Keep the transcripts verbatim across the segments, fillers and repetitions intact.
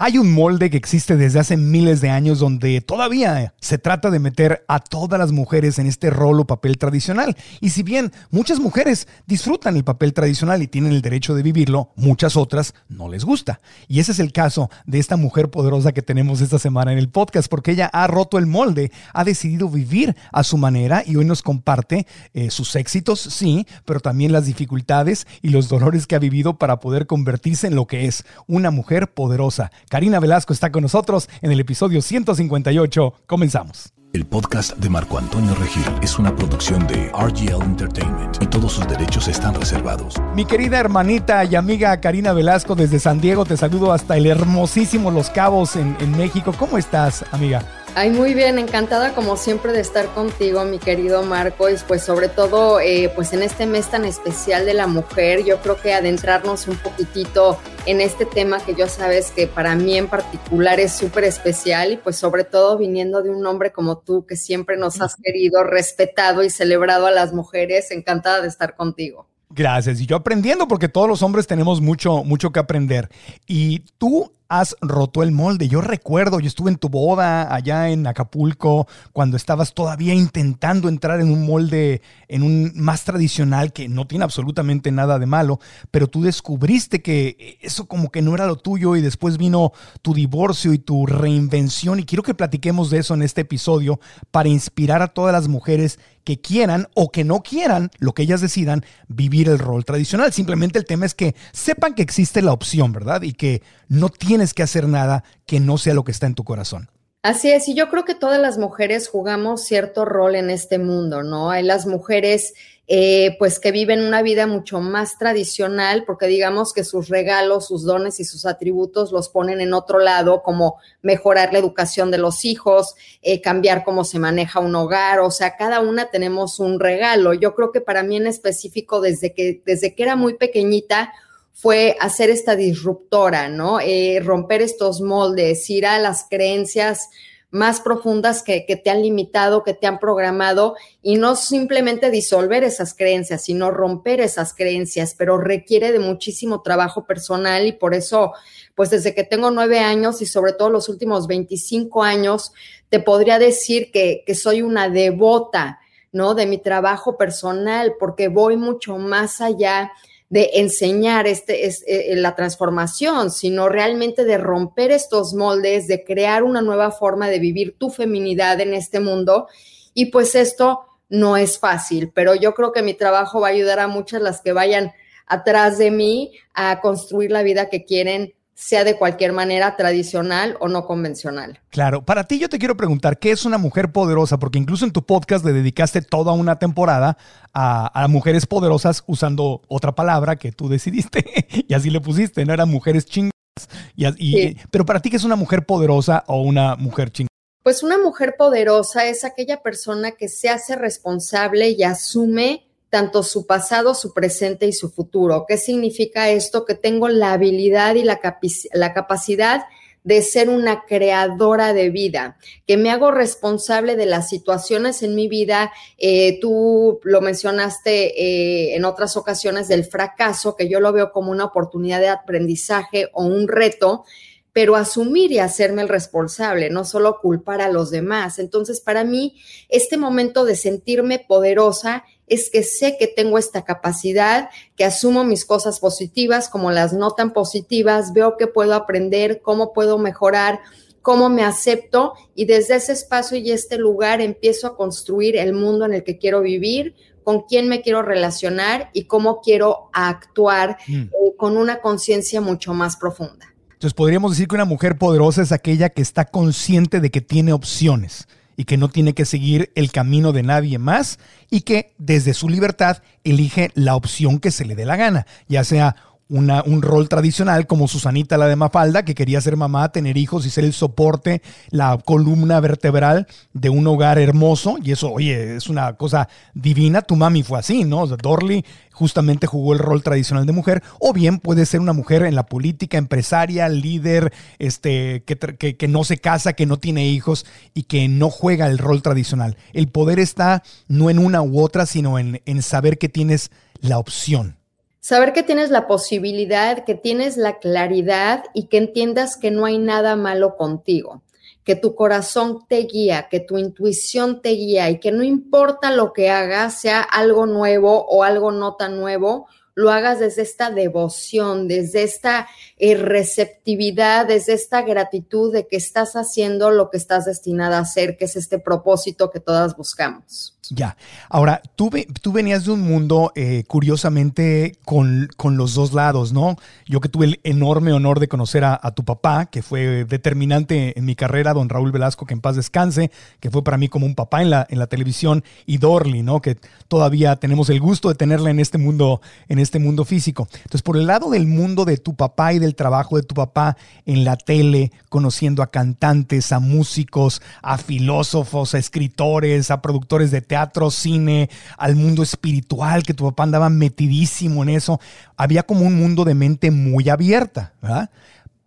Hay un molde que existe desde hace miles de años donde todavía se trata de meter a todas las mujeres en este rol o papel tradicional. Y si bien muchas mujeres disfrutan el papel tradicional y tienen el derecho de vivirlo, muchas otras no les gusta. Y ese es el caso de esta mujer poderosa que tenemos esta semana en el podcast, porque ella ha roto el molde, ha decidido vivir a su manera y hoy nos comparte eh, sus éxitos, sí, pero también las dificultades y los dolores que ha vivido para poder convertirse en lo que es una mujer poderosa. Karina Velasco está con nosotros en el episodio ciento cincuenta y ocho. Comenzamos. El podcast de Marco Antonio Regil es una producción de R G L Entertainment y todos sus derechos están reservados. Mi querida hermanita y amiga Karina Velasco desde San Diego, te saludo hasta el hermosísimo Los Cabos en, en México. ¿Cómo estás, amiga? Ay, muy bien, encantada como siempre de estar contigo, mi querido Marco, y pues sobre todo eh, pues en este mes tan especial de la mujer, yo creo que adentrarnos un poquitito en este tema que ya sabes que para mí en particular es súper especial y pues sobre todo viniendo de un hombre como tú que siempre nos has querido, respetado y celebrado a las mujeres, encantada de estar contigo. Gracias, y yo aprendiendo porque todos los hombres tenemos mucho, mucho que aprender y tú has roto el molde. Yo recuerdo, yo estuve en tu boda allá en Acapulco cuando estabas todavía intentando entrar en un molde, en un más tradicional que no tiene absolutamente nada de malo, pero tú descubriste que eso como que no era lo tuyo y después vino tu divorcio y tu reinvención y quiero que platiquemos de eso en este episodio para inspirar a todas las mujeres que quieran o que no quieran, lo que ellas decidan, vivir el rol tradicional. Simplemente el tema es que sepan que existe la opción, ¿verdad? Y que no tienen tienes que hacer nada que no sea lo que está en tu corazón. Así es, y yo creo que todas las mujeres jugamos cierto rol en este mundo, ¿no? Hay las mujeres eh, pues que viven una vida mucho más tradicional porque digamos que sus regalos, sus dones y sus atributos los ponen en otro lado, como mejorar la educación de los hijos, eh, cambiar cómo se maneja un hogar, o sea, cada una tenemos un regalo. Yo creo que para mí en específico, desde que, desde que era muy pequeñita, fue hacer esta disruptora, ¿no? Eh, romper estos moldes, ir a las creencias más profundas que, que te han limitado, que te han programado, y no simplemente disolver esas creencias, sino romper esas creencias, pero requiere de muchísimo trabajo personal y por eso, pues desde que tengo nueve años y sobre todo los últimos veinticinco años, te podría decir que, que soy una devota, ¿no? De mi trabajo personal, porque voy mucho más allá de enseñar este, es, eh, la transformación, sino realmente de romper estos moldes, de crear una nueva forma de vivir tu feminidad en este mundo. Y pues esto no es fácil, pero yo creo que mi trabajo va a ayudar a muchas las que vayan atrás de mí a construir la vida que quieren, sea de cualquier manera, tradicional o no convencional. Claro. Para ti yo te quiero preguntar, ¿qué es una mujer poderosa? Porque incluso en tu podcast le dedicaste toda una temporada a, a mujeres poderosas usando otra palabra que tú decidiste y así le pusiste, ¿no? Eran mujeres chingadas. Y, y, sí. Pero para ti, ¿qué es una mujer poderosa o una mujer chingada? Pues una mujer poderosa es aquella persona que se hace responsable y asume tanto su pasado, su presente y su futuro. ¿Qué significa esto? Que tengo la habilidad y la, capaci- la capacidad de ser una creadora de vida, que me hago responsable de las situaciones en mi vida. Eh, tú lo mencionaste eh, en otras ocasiones del fracaso, que yo lo veo como una oportunidad de aprendizaje o un reto, pero asumir y hacerme el responsable, no solo culpar a los demás. Entonces, para mí, este momento de sentirme poderosa es que sé que tengo esta capacidad, que asumo mis cosas positivas como las no tan positivas, veo que puedo aprender, cómo puedo mejorar, cómo me acepto, y desde ese espacio y este lugar empiezo a construir el mundo en el que quiero vivir, con quién me quiero relacionar y cómo quiero actuar mm. eh, con una conciencia mucho más profunda. Entonces podríamos decir que una mujer poderosa es aquella que está consciente de que tiene opciones y que no tiene que seguir el camino de nadie más, y que desde su libertad elige la opción que se le dé la gana, ya sea Una, un rol tradicional como Susanita, la de Mafalda, que quería ser mamá, tener hijos y ser el soporte, la columna vertebral de un hogar hermoso. Y eso, oye, es una cosa divina. Tu mami fue así, ¿no? Dorley justamente jugó el rol tradicional de mujer. O bien puede ser una mujer en la política, empresaria, líder, este, que, que, que no se casa, que no tiene hijos y que no juega el rol tradicional. El poder está no en una u otra, sino en, en saber que tienes la opción. Saber que tienes la posibilidad, que tienes la claridad y que entiendas que no hay nada malo contigo, que tu corazón te guía, que tu intuición te guía y que no importa lo que hagas, sea algo nuevo o algo no tan nuevo, lo hagas desde esta devoción, desde esta receptividad, desde esta gratitud de que estás haciendo lo que estás destinada a hacer, que es este propósito que todas buscamos. Ya. Ahora, tú, tú venías de un mundo, eh, curiosamente, con, con los dos lados, ¿no? Yo que tuve el enorme honor de conocer a, a tu papá, que fue determinante en mi carrera, don Raúl Velasco, que en paz descanse, que fue para mí como un papá en la, en la televisión, y Dorley, ¿no? Que todavía tenemos el gusto de tenerla en este mundo, en este mundo físico. Entonces, por el lado del mundo de tu papá y del trabajo de tu papá en la tele, conociendo a cantantes, a músicos, a filósofos, a escritores, a productores de teatro, teatro, cine, al mundo espiritual, que tu papá andaba metidísimo en eso. Había como un mundo de mente muy abierta, ¿verdad?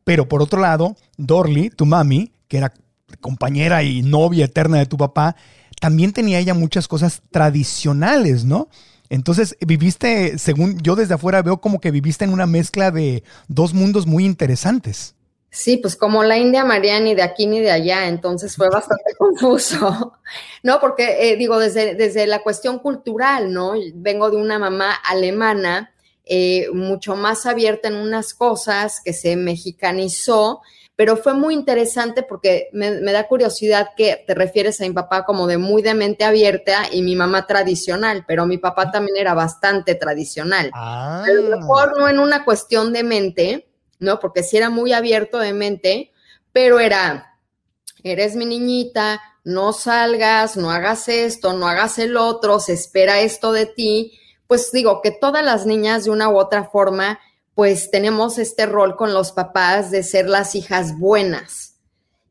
Pero por otro lado, Dorley, tu mami, que era compañera y novia eterna de tu papá, también tenía ella muchas cosas tradicionales, ¿no? Entonces viviste, según yo desde afuera veo, como que viviste en una mezcla de dos mundos muy interesantes. Sí, pues como la India María, ni de aquí ni de allá, entonces fue bastante confuso, ¿no? Porque, eh, digo, desde, desde la cuestión cultural, ¿no? Vengo de una mamá alemana, eh, mucho más abierta en unas cosas, que se mexicanizó, pero fue muy interesante porque me, me da curiosidad que te refieres a mi papá como de muy de mente abierta y mi mamá tradicional, pero mi papá también era bastante tradicional. Ah. A lo mejor no en una cuestión de mente, ¿no? Porque sí era muy abierto de mente, pero era, eres mi niñita, no salgas, no hagas esto, no hagas el otro, se espera esto de ti. Pues digo que todas las niñas de una u otra forma, pues tenemos este rol con los papás de ser las hijas buenas.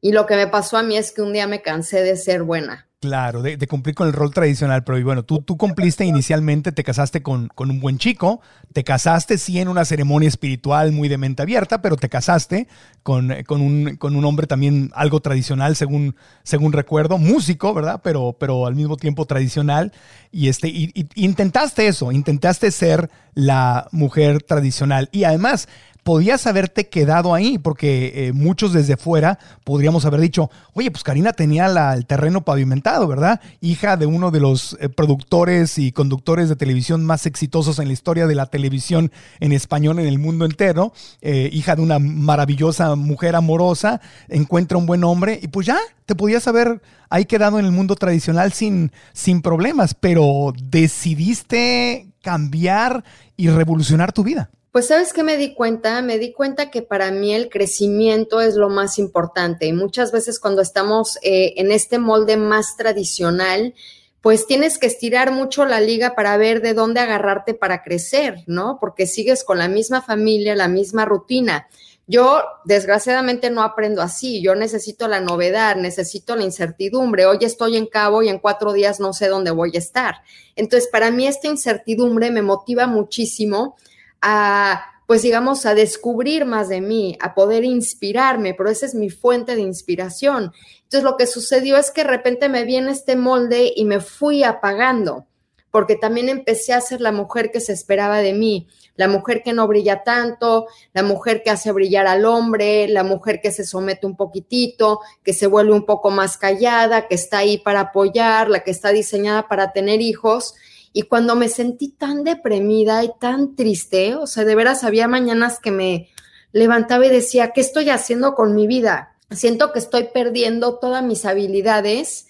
Y lo que me pasó a mí es que un día me cansé de ser buena. Claro, de, de cumplir con el rol tradicional, pero bueno, tú, tú cumpliste inicialmente, te casaste con, con un buen chico, te casaste sí en una ceremonia espiritual muy de mente abierta, pero te casaste con, con, un, con un hombre también algo tradicional, según, según recuerdo, músico, ¿verdad? Pero, pero al mismo tiempo tradicional, y, este, y, y intentaste eso, intentaste ser la mujer tradicional, y además podías haberte quedado ahí, porque eh, muchos desde fuera podríamos haber dicho, oye, pues Karina tenía la, el terreno pavimentado, ¿verdad? Hija de uno de los eh, productores y conductores de televisión más exitosos en la historia de la televisión en español en el mundo entero, eh, hija de una maravillosa mujer amorosa, encuentra un buen hombre y pues ya, te podías haber ahí quedado en el mundo tradicional sin, sin problemas, pero decidiste cambiar y revolucionar tu vida. Pues, ¿sabes qué me di cuenta? Me di cuenta que para mí el crecimiento es lo más importante, y muchas veces cuando estamos eh, en este molde más tradicional, pues tienes que estirar mucho la liga para ver de dónde agarrarte para crecer, ¿no? Porque sigues con la misma familia, la misma rutina. Yo, desgraciadamente, no aprendo así. Yo necesito la novedad, necesito la incertidumbre. Hoy estoy en Cabo y en cuatro días no sé dónde voy a estar. Entonces, para mí esta incertidumbre me motiva muchísimo a, pues digamos, a descubrir más de mí, a poder inspirarme, pero esa es mi fuente de inspiración. Entonces, lo que sucedió es que de repente me vi en este molde y me fui apagando, porque también empecé a ser la mujer que se esperaba de mí, la mujer que no brilla tanto, la mujer que hace brillar al hombre, la mujer que se somete un poquitito, que se vuelve un poco más callada, que está ahí para apoyar, la que está diseñada para tener hijos. Y cuando me sentí tan deprimida y tan triste, o sea, de veras había mañanas que me levantaba y decía, ¿qué estoy haciendo con mi vida? Siento que estoy perdiendo todas mis habilidades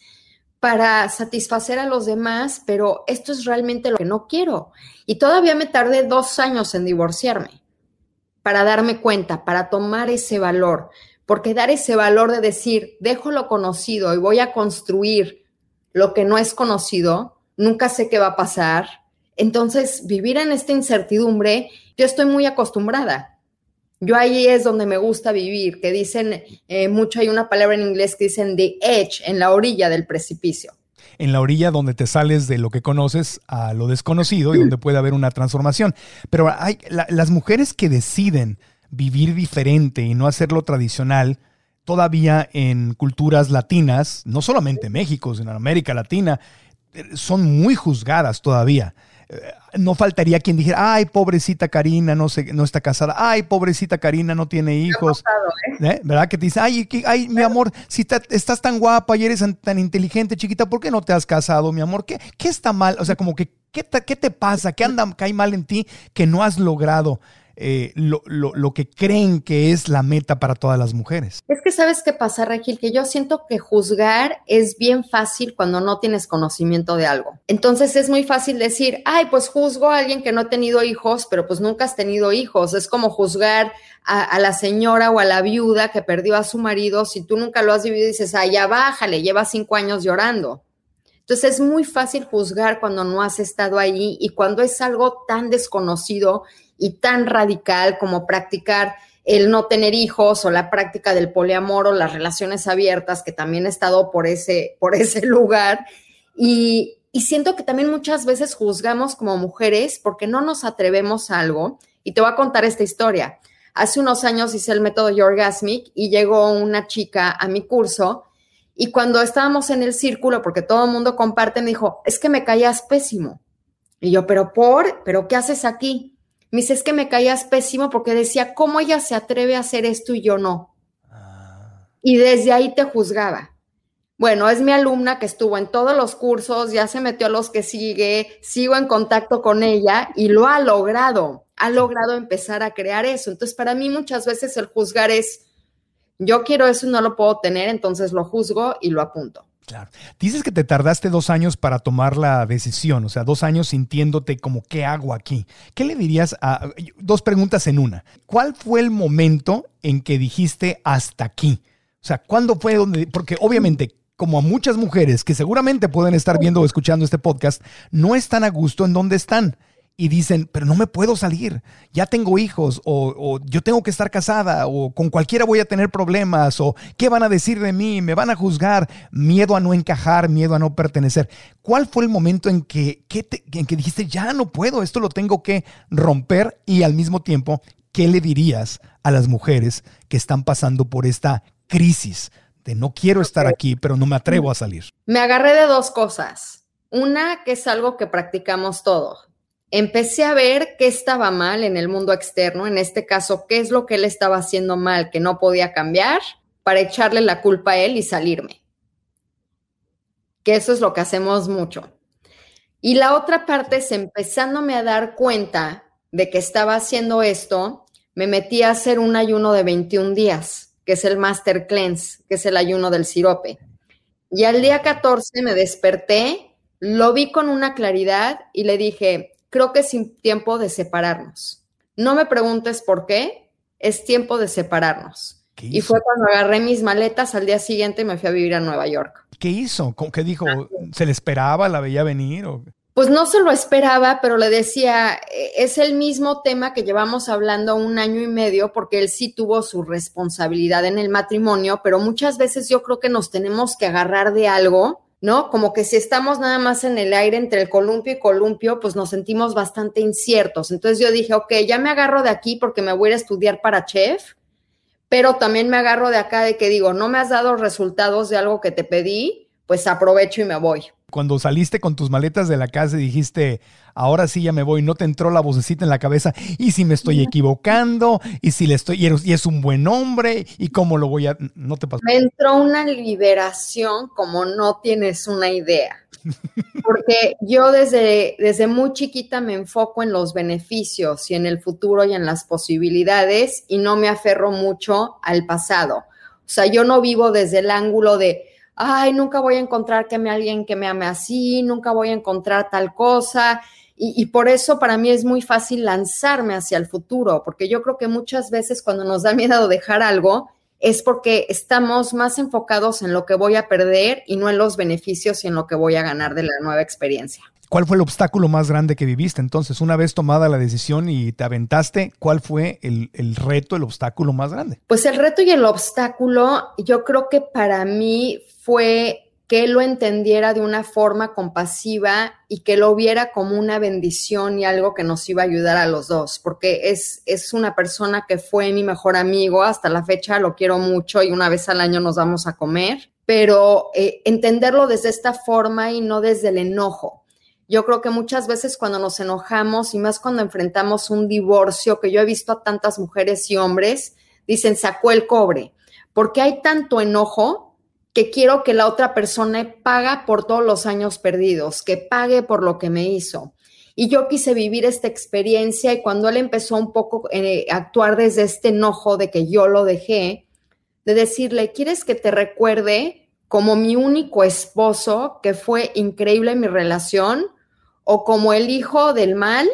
para satisfacer a los demás, pero esto es realmente lo que no quiero. Y todavía me tardé dos años en divorciarme para darme cuenta, para tomar ese valor, porque dar ese valor de decir, dejo lo conocido y voy a construir lo que no es conocido, nunca sé qué va a pasar. Entonces, vivir en esta incertidumbre, yo estoy muy acostumbrada. Yo ahí es donde me gusta vivir, que dicen eh, mucho, hay una palabra en inglés que dicen the edge, en la orilla del precipicio. En la orilla donde te sales de lo que conoces a lo desconocido y donde puede haber una transformación. Pero hay la, las mujeres que deciden vivir diferente y no hacerlo tradicional, todavía en culturas latinas, no solamente en México, sino en América Latina, son muy juzgadas todavía. No faltaría quien dijera, ay, pobrecita Karina, no se, no está casada. Ay, pobrecita Karina, no tiene hijos. Pasado, ¿eh? ¿Eh? ¿Verdad? Que te dice, ay, que, ay mi amor, si te, estás tan guapa y eres tan inteligente, chiquita, ¿por qué no te has casado, mi amor? ¿Qué, qué está mal? O sea, como que, ¿qué te, qué te pasa? ¿Qué anda, cae mal en ti que no has logrado eh, lo, lo, lo que creen que es la meta para todas las mujeres? Es que, ¿sabes qué pasa, Regil? Que yo siento que juzgar es bien fácil cuando no tienes conocimiento de algo. Entonces, es muy fácil decir, ay, pues juzgo a alguien que no ha tenido hijos, pero pues nunca has tenido hijos. Es como juzgar a, a la señora o a la viuda que perdió a su marido. Si tú nunca lo has vivido, dices, ay, ya bájale, lleva cinco años llorando. Entonces, es muy fácil juzgar cuando no has estado ahí y cuando es algo tan desconocido y tan radical como practicar el no tener hijos o la práctica del poliamor o las relaciones abiertas, que también he estado por ese, por ese lugar. Y, y siento que también muchas veces juzgamos como mujeres porque no nos atrevemos a algo. Y te voy a contar esta historia. Hace unos años hice el método Yorgasmic y llegó una chica a mi curso. Y cuando estábamos en el círculo, porque todo el mundo comparte, me dijo, es que me caías pésimo. Y yo, ¿pero por? ¿Pero qué haces aquí? Me dice, es que me caías pésimo porque decía, ¿cómo ella se atreve a hacer esto y yo no? Ah. Y desde ahí te juzgaba. Bueno, es mi alumna que estuvo en todos los cursos, ya se metió a los que sigue, sigo en contacto con ella y lo ha logrado. Ha logrado empezar a crear eso. Entonces, para mí muchas veces el juzgar es, yo quiero eso y no lo puedo tener, entonces lo juzgo y lo apunto. Claro. Dices que te tardaste dos años para tomar la decisión, o sea, dos años sintiéndote como, ¿qué hago aquí? ¿Qué le dirías a...? Dos preguntas en una. ¿Cuál fue el momento en que dijiste hasta aquí? O sea, ¿cuándo fue donde...? Porque obviamente, como a muchas mujeres que seguramente pueden estar viendo o escuchando este podcast, no están a gusto en donde están. Y dicen, pero no me puedo salir, ya tengo hijos, o, o yo tengo que estar casada, o con cualquiera voy a tener problemas, o qué van a decir de mí, me van a juzgar, miedo a no encajar, miedo a no pertenecer. ¿Cuál fue el momento en que, que, te, en que dijiste, ya no puedo, esto lo tengo que romper? Y al mismo tiempo, ¿qué le dirías a las mujeres que están pasando por esta crisis de no quiero estar aquí, pero no me atrevo a salir? Me agarré de dos cosas. Una, que es algo que practicamos todos. Empecé a ver qué estaba mal en el mundo externo, en este caso, qué es lo que él estaba haciendo mal, que no podía cambiar, para echarle la culpa a él y salirme. Que eso es lo que hacemos mucho. Y la otra parte es, empezándome a dar cuenta de que estaba haciendo esto, me metí a hacer un ayuno de veintiún días, que es el Master Cleanse, que es el ayuno del sirope. Y al día catorce me desperté, lo vi con una claridad y le dije... Creo que es tiempo de separarnos. No me preguntes por qué, es tiempo de separarnos. Y fue cuando agarré mis maletas al día siguiente y me fui a vivir a Nueva York. ¿Qué hizo? ¿Qué dijo? ¿Se le esperaba? ¿La veía venir? ¿O? Pues no se lo esperaba, pero le decía, es el mismo tema que llevamos hablando un año y medio, porque él sí tuvo su responsabilidad en el matrimonio, pero muchas veces yo creo que nos tenemos que agarrar de algo, ¿no? Como que si estamos nada más en el aire entre el columpio y columpio, pues nos sentimos bastante inciertos. Entonces yo dije, ok, ya me agarro de aquí porque me voy a ir a estudiar para chef, pero también me agarro de acá de que digo, no me has dado resultados de algo que te pedí, pues aprovecho y me voy. Cuando saliste con tus maletas de la casa y dijiste, ahora sí ya me voy, no te entró la vocecita en la cabeza, y si me estoy equivocando, y si le estoy, y es un buen hombre, y cómo lo voy a, no te pasó. Me entró una liberación como no tienes una idea, porque yo desde, desde muy chiquita me enfoco en los beneficios y en el futuro y en las posibilidades, y no me aferro mucho al pasado. O sea, yo no vivo desde el ángulo de, ay, nunca voy a encontrar que me alguien que me ame así, nunca voy a encontrar tal cosa. Y, y por eso para mí es muy fácil lanzarme hacia el futuro, porque yo creo que muchas veces cuando nos da miedo dejar algo es porque estamos más enfocados en lo que voy a perder y no en los beneficios y en lo que voy a ganar de la nueva experiencia. ¿Cuál fue el obstáculo más grande que viviste? Entonces, una vez tomada la decisión y te aventaste, ¿cuál fue el, el reto, el obstáculo más grande? Pues el reto y el obstáculo, yo creo que para mí fue que lo entendiera de una forma compasiva y que lo viera como una bendición y algo que nos iba a ayudar a los dos, porque es, es una persona que fue mi mejor amigo, hasta la fecha lo quiero mucho y una vez al año nos vamos a comer, pero eh, entenderlo desde esta forma y no desde el enojo. Yo creo que muchas veces cuando nos enojamos y más cuando enfrentamos un divorcio, que yo he visto a tantas mujeres y hombres, dicen sacó el cobre, porque hay tanto enojo que quiero que la otra persona pague por todos los años perdidos, que pague por lo que me hizo. Y yo quise vivir esta experiencia y cuando él empezó un poco a actuar desde este enojo de que yo lo dejé, de decirle, ¿quieres que te recuerde como mi único esposo, que fue increíble mi relación, o como el hijo del mal,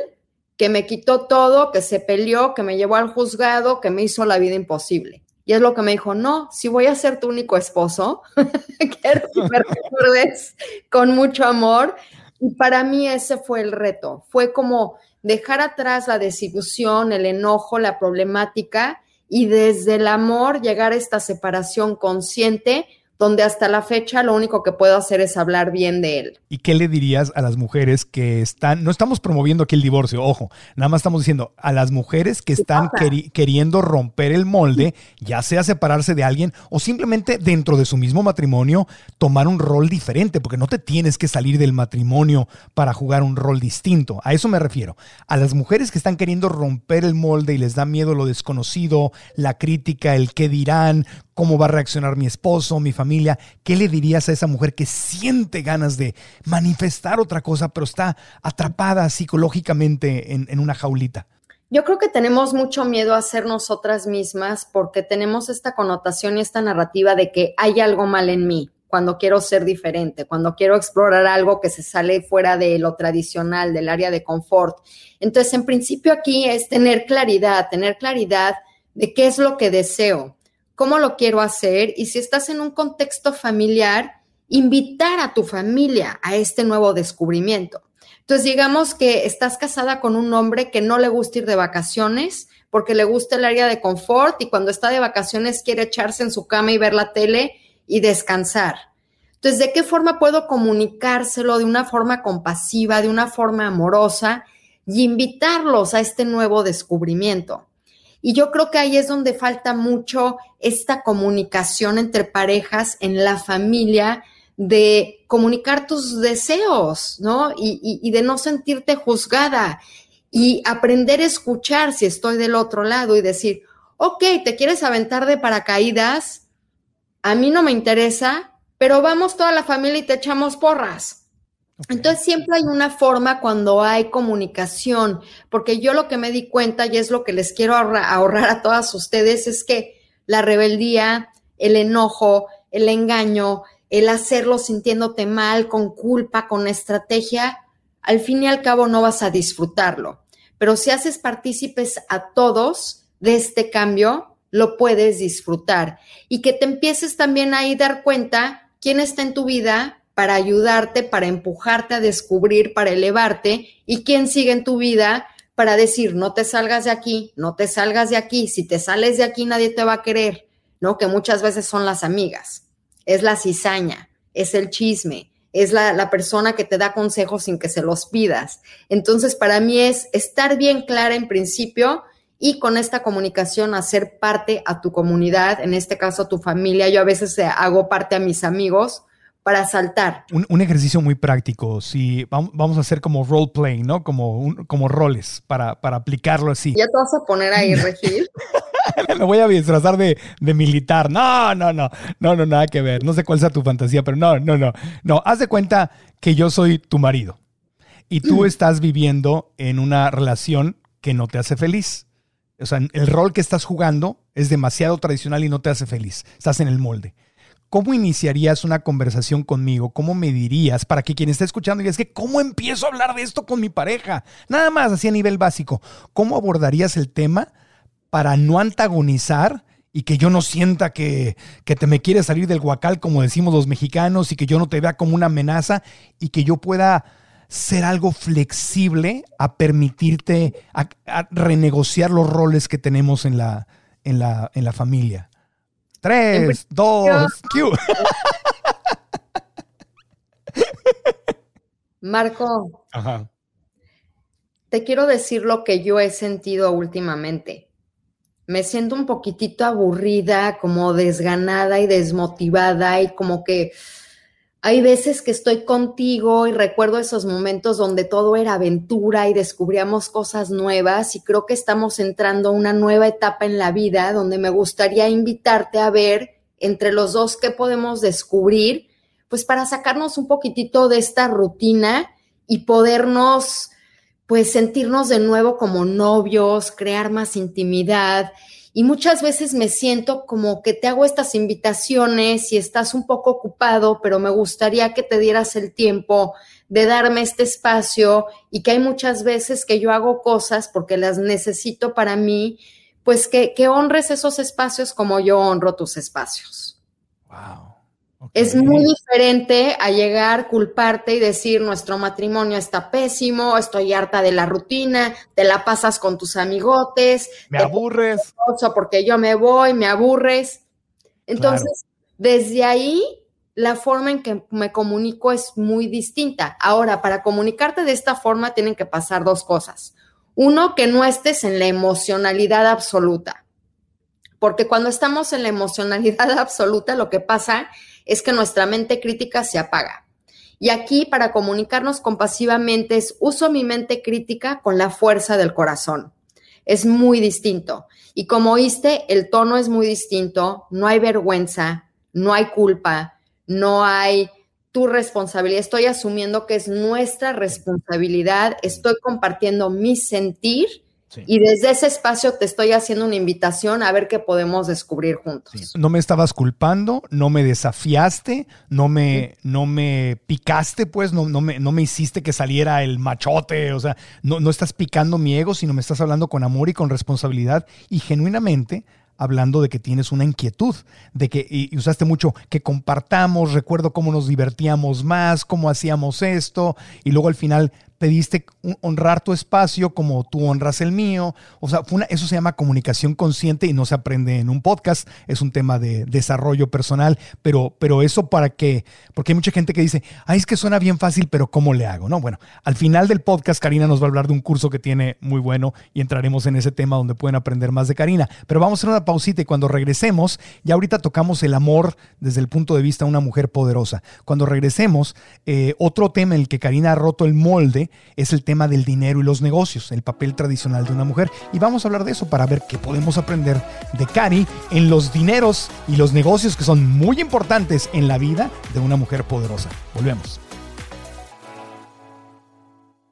que me quitó todo, que se peleó, que me llevó al juzgado, que me hizo la vida imposible? Y es lo que me dijo, no, si voy a ser tu único esposo, quiero que me recuerdes con mucho amor. Y para mí ese fue el reto. Fue como dejar atrás la desilusión, el enojo, la problemática y desde el amor llegar a esta separación consciente donde hasta la fecha lo único que puedo hacer es hablar bien de él. ¿Y qué le dirías a las mujeres que están, no estamos promoviendo aquí el divorcio, ojo, nada más estamos diciendo a las mujeres que están queri- queriendo romper el molde, ya sea separarse de alguien o simplemente dentro de su mismo matrimonio tomar un rol diferente, porque no te tienes que salir del matrimonio para jugar un rol distinto? A eso me refiero. A las mujeres que están queriendo romper el molde y les da miedo lo desconocido, la crítica, el qué dirán, cómo va a reaccionar mi esposo, mi familia. ¿Qué le dirías a esa mujer que siente ganas de manifestar otra cosa, pero está atrapada psicológicamente en, en una jaulita? Yo creo que tenemos mucho miedo a ser nosotras mismas porque tenemos esta connotación y esta narrativa de que hay algo mal en mí cuando quiero ser diferente, cuando quiero explorar algo que se sale fuera de lo tradicional, del área de confort. Entonces, en principio aquí es tener claridad, tener claridad de qué es lo que deseo, cómo lo quiero hacer, y si estás en un contexto familiar, invitar a tu familia a este nuevo descubrimiento. Entonces, digamos que estás casada con un hombre que no le gusta ir de vacaciones porque le gusta el área de confort y cuando está de vacaciones quiere echarse en su cama y ver la tele y descansar. Entonces, ¿de qué forma puedo comunicárselo? De una forma compasiva, de una forma amorosa y invitarlos a este nuevo descubrimiento. Y yo creo que ahí es donde falta mucho esta comunicación entre parejas, en la familia, de comunicar tus deseos, ¿no? Y, y, y de no sentirte juzgada y aprender a escuchar si estoy del otro lado y decir, ok, te quieres aventar de paracaídas, a mí no me interesa, pero vamos toda la familia y te echamos porras. Entonces siempre hay una forma cuando hay comunicación, porque yo lo que me di cuenta y es lo que les quiero ahorra, ahorrar a todas ustedes es que la rebeldía, el enojo, el engaño, el hacerlo sintiéndote mal, con culpa, con estrategia, al fin y al cabo no vas a disfrutarlo. Pero si haces partícipes a todos de este cambio, lo puedes disfrutar y que te empieces también ahí a dar cuenta quién está en tu vida para ayudarte, para empujarte a descubrir, para elevarte, y quién sigue en tu vida para decir, no te salgas de aquí, no te salgas de aquí, si te sales de aquí nadie te va a querer, ¿no? Que muchas veces son las amigas, es la cizaña, es el chisme, es la, la persona que te da consejos sin que se los pidas. Entonces, para mí es estar bien clara en principio y con esta comunicación hacer parte a tu comunidad, en este caso a tu familia. Yo a veces hago parte a mis amigos, para saltar. Un, un ejercicio muy práctico. Si vamos a hacer como role playing, ¿no? Como, un, como roles para, para aplicarlo así. ¿Ya te vas a poner ahí, Regil? Me voy a disfrazar de, de militar. No, no, no. No, no, nada que ver. No sé cuál sea tu fantasía, pero no, no, no. No, haz de cuenta que yo soy tu marido y tú mm. estás viviendo en una relación que no te hace feliz. O sea, el rol que estás jugando es demasiado tradicional y no te hace feliz. Estás en el molde. ¿Cómo iniciarías una conversación conmigo? ¿Cómo me dirías? Para que quien esté escuchando diga, es que ¿cómo empiezo a hablar de esto con mi pareja? Nada más, así a nivel básico. ¿Cómo abordarías el tema para no antagonizar y que yo no sienta que, que te me quieres salir del guacal, como decimos los mexicanos, y que yo no te vea como una amenaza y que yo pueda ser algo flexible a permitirte a, a renegociar los roles que tenemos en la, en la, en la familia? Tres, dos, Q. Marco, ajá, te quiero decir lo que yo he sentido últimamente. Me siento un poquitito aburrida, como desganada y desmotivada, y como que hay veces que estoy contigo y recuerdo esos momentos donde todo era aventura y descubríamos cosas nuevas, y creo que estamos entrando a una nueva etapa en la vida donde me gustaría invitarte a ver entre los dos qué podemos descubrir, pues para sacarnos un poquitito de esta rutina y podernos, pues, sentirnos de nuevo como novios, crear más intimidad. Y muchas veces me siento como que te hago estas invitaciones y estás un poco ocupado, pero me gustaría que te dieras el tiempo de darme este espacio, y que hay muchas veces que yo hago cosas porque las necesito para mí, pues que, que honres esos espacios como yo honro tus espacios. Wow. Okay. Es muy diferente a llegar, culparte y decir nuestro matrimonio está pésimo, estoy harta de la rutina, te la pasas con tus amigotes, me aburres porque yo me voy, me aburres. Entonces, claro, desde ahí la forma en que me comunico es muy distinta. Ahora, para comunicarte de esta forma tienen que pasar dos cosas. Uno, que no estés en la emocionalidad absoluta, porque cuando estamos en la emocionalidad absoluta lo que pasa es que nuestra mente crítica se apaga. Y aquí, para comunicarnos compasivamente, es uso mi mente crítica con la fuerza del corazón. Es muy distinto. Y como oíste, el tono es muy distinto. No hay vergüenza, no hay culpa, no hay tu responsabilidad. Estoy asumiendo que es nuestra responsabilidad. Estoy compartiendo mi sentir. Sí. Y desde ese espacio te estoy haciendo una invitación a ver qué podemos descubrir juntos. Sí. No me estabas culpando, no me desafiaste, no me, sí. no me picaste, pues, no, no, me, no me hiciste que saliera el machote. O sea, no, no estás picando mi ego, sino me estás hablando con amor y con responsabilidad y genuinamente hablando de que tienes una inquietud, de que y, y usaste mucho que compartamos, recuerdo cómo nos divertíamos más, cómo hacíamos esto, y luego al final pediste honrar tu espacio como tú honras el mío. O sea, fue una, eso se llama comunicación consciente y no se aprende en un podcast, es un tema de desarrollo personal, pero, pero eso para que, porque hay mucha gente que dice, ay, es que suena bien fácil, pero ¿cómo le hago? No, bueno, al final del podcast Karina nos va a hablar de un curso que tiene muy bueno y entraremos en ese tema donde pueden aprender más de Karina, pero vamos a hacer una pausita y cuando regresemos, ya ahorita tocamos el amor desde el punto de vista de una mujer poderosa. Cuando regresemos, eh, otro tema en el que Karina ha roto el molde es el tema del dinero y los negocios, el papel tradicional de una mujer, y vamos a hablar de eso para ver qué podemos aprender de Cari en los dineros y los negocios que son muy importantes en la vida de una mujer poderosa. Volvemos.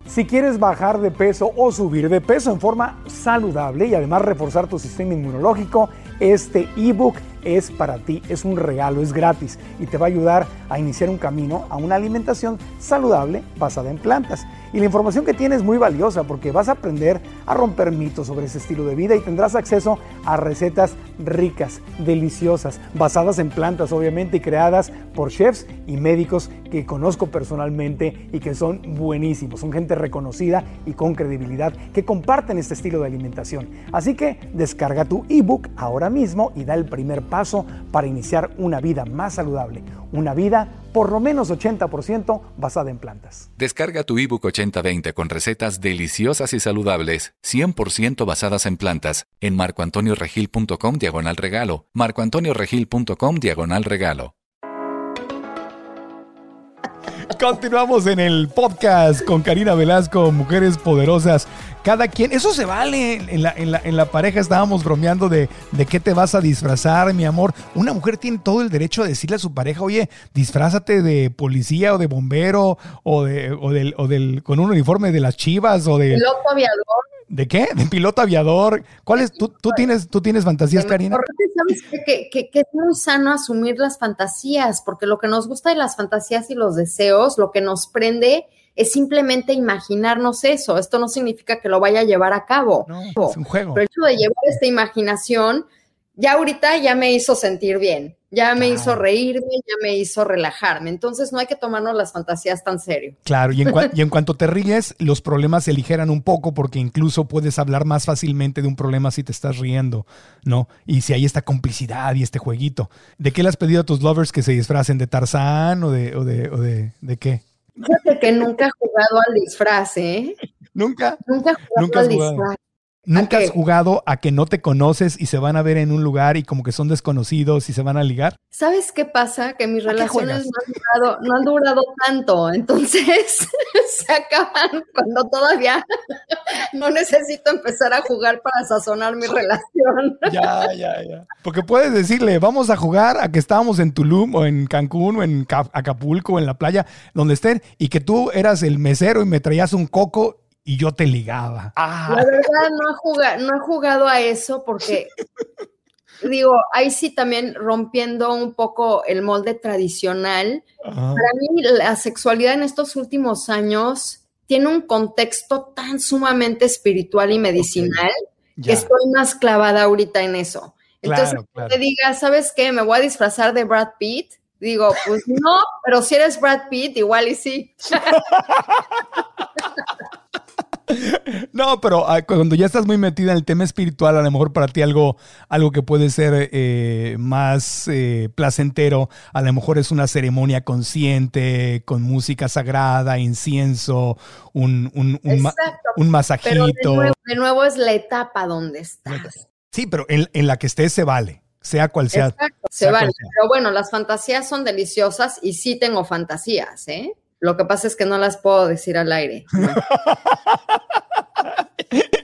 Si quieres bajar de peso o subir de peso en forma saludable y además reforzar tu sistema inmunológico, este ebook es para ti, es un regalo, es gratis y te va a ayudar a iniciar un camino a una alimentación saludable basada en plantas. Y la información que tienes es muy valiosa porque vas a aprender a romper mitos sobre ese estilo de vida y tendrás acceso a recetas ricas, deliciosas, basadas en plantas obviamente y creadas por chefs y médicos que conozco personalmente y que son buenísimos, son gente reconocida y con credibilidad que comparten este estilo de alimentación. Así que descarga tu ebook ahora mismo y da el primer paso. paso para iniciar una vida más saludable, una vida por lo menos ochenta por ciento basada en plantas. Descarga tu ebook ochenta veinte con recetas deliciosas y saludables, cien por ciento basadas en plantas, en marcoantonioregil.com diagonal regalo, marcoantonioregil.com diagonal regalo. Continuamos en el podcast con Karina Velasco, Mujeres Poderosas. Cada quien, eso se vale. En la, en la, en la pareja estábamos bromeando de, de qué te vas a disfrazar, mi amor. Una mujer tiene todo el derecho a decirle a su pareja, oye, disfrázate de policía o de bombero o, de, o, del, o del con un uniforme de las Chivas o de... Piloto aviador. ¿De qué? De piloto aviador. ¿Cuál es? ¿Tú, tú, tienes, tú tienes fantasías, Karina? ¿Sabes que, que, que es muy sano asumir las fantasías? Porque lo que nos gusta de las fantasías y los deseos, lo que nos prende... es simplemente imaginarnos eso. Esto no significa que lo vaya a llevar a cabo. No, es un juego. Pero el hecho de llevar esta imaginación, ya ahorita ya me hizo sentir bien, ya me ah. hizo reírme, ya me hizo relajarme. Entonces no hay que tomarnos las fantasías tan serio. Claro, y en, cua- y en cuanto te ríes, los problemas se aligeran un poco, porque incluso puedes hablar más fácilmente de un problema si te estás riendo, ¿no? Y si hay esta complicidad y este jueguito. ¿De qué le has pedido a tus lovers que se disfracen? ¿De Tarzán o de, o de, o de, de qué? Fíjate que nunca he jugado al disfraz, ¿eh? ¿Nunca? Nunca he jugado ¿Nunca has al jugado? disfraz. ¿Nunca has jugado a que no te conoces y se van a ver en un lugar y como que son desconocidos y se van a ligar? ¿Sabes qué pasa? Que mis relaciones no han, durado, no han durado tanto, entonces se acaban cuando todavía no necesito empezar a jugar para sazonar mi relación. Ya, ya, ya. Porque puedes decirle, vamos a jugar a que estábamos en Tulum o en Cancún o en Acapulco o en la playa, donde estén, y que tú eras el mesero y me traías un coco y yo te ligaba. Ah. La verdad, no he jugado, no he jugado a eso porque, digo, ahí sí también rompiendo un poco el molde tradicional. Ajá. Para mí, la sexualidad en estos últimos años tiene un contexto tan sumamente espiritual y medicinal, okay, que estoy más clavada ahorita en eso. Entonces, claro, claro. Te diga, ¿sabes qué? ¿Me voy a disfrazar de Brad Pitt? Digo, pues no, pero si eres Brad Pitt, igual y sí. No, pero cuando ya estás muy metida en el tema espiritual, a lo mejor para ti algo, algo que puede ser eh, más eh, placentero, a lo mejor es una ceremonia consciente, con música sagrada, incienso, un, un, un, Exacto, un masajito. Pero de nuevo, de nuevo es la etapa donde estás. Sí, pero en, en la que estés se vale. Sea cual sea. Exacto, se sea vale. Sea. Pero bueno, las fantasías son deliciosas y sí tengo fantasías, ¿eh? Lo que pasa es que no las puedo decir al aire. ¿No?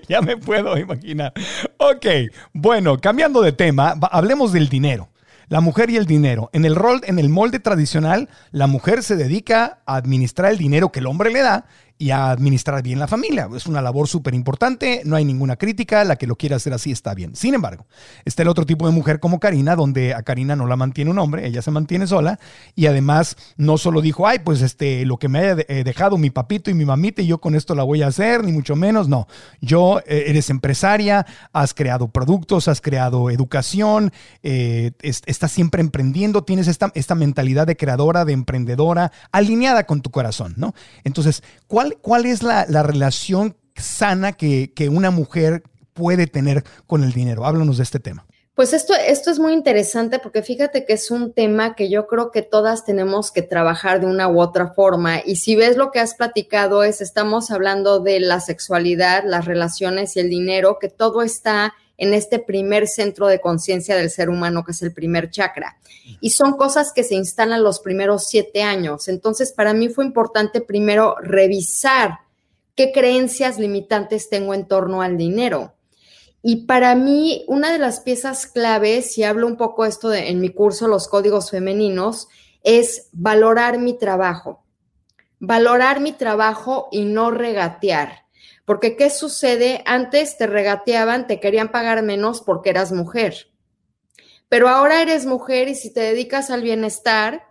Ya me puedo imaginar. Ok, bueno, cambiando de tema, hablemos del dinero. La mujer y el dinero. En el rol, en el molde tradicional, la mujer se dedica a administrar el dinero que el hombre le da y a administrar bien la familia. Es una labor súper importante, no hay ninguna crítica, la que lo quiera hacer así está bien. Sin embargo, está el otro tipo de mujer como Karina, donde a Karina no la mantiene un hombre, ella se mantiene sola, y además no solo dijo, ay, pues este, lo que me haya dejado mi papito y mi mamita y yo con esto la voy a hacer, ni mucho menos, no. Yo, eres empresaria, has creado productos, has creado educación, eh, es, estás siempre emprendiendo, tienes esta, esta mentalidad de creadora, de emprendedora, alineada con tu corazón, ¿no? Entonces, ¿cuál ¿Cuál es la, la relación sana que, que una mujer puede tener con el dinero? Háblanos de este tema. Pues esto, esto es muy interesante porque fíjate que es un tema que yo creo que todas tenemos que trabajar de una u otra forma. Y si ves lo que has platicado, es estamos hablando de la sexualidad, las relaciones y el dinero, que todo está en este primer centro de conciencia del ser humano, que es el primer chakra. Y son cosas que se instalan los primeros siete años. Entonces, para mí fue importante primero revisar qué creencias limitantes tengo en torno al dinero. Y para mí, una de las piezas claves, y hablo un poco esto de, en mi curso Los Códigos Femeninos, es valorar mi trabajo. Valorar mi trabajo y no regatear. Porque, ¿qué sucede? Antes te regateaban, te querían pagar menos porque eras mujer. Pero ahora eres mujer y si te dedicas al bienestar,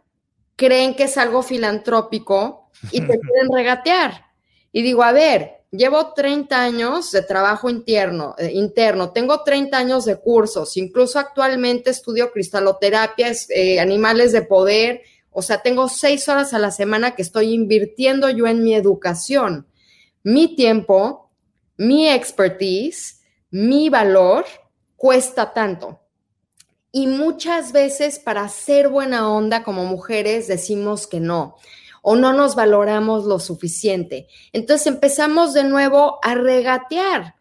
creen que es algo filantrópico y te quieren regatear. Y digo, a ver, llevo treinta años de trabajo interno, eh, interno, tengo treinta años de cursos, incluso actualmente estudio cristaloterapia, eh, animales de poder, o sea, tengo seis horas a la semana que estoy invirtiendo yo en mi educación. Mi tiempo, mi expertise, mi valor cuesta tanto. Y muchas veces para ser buena onda como mujeres decimos que no, o no nos valoramos lo suficiente. Entonces empezamos de nuevo a regatear.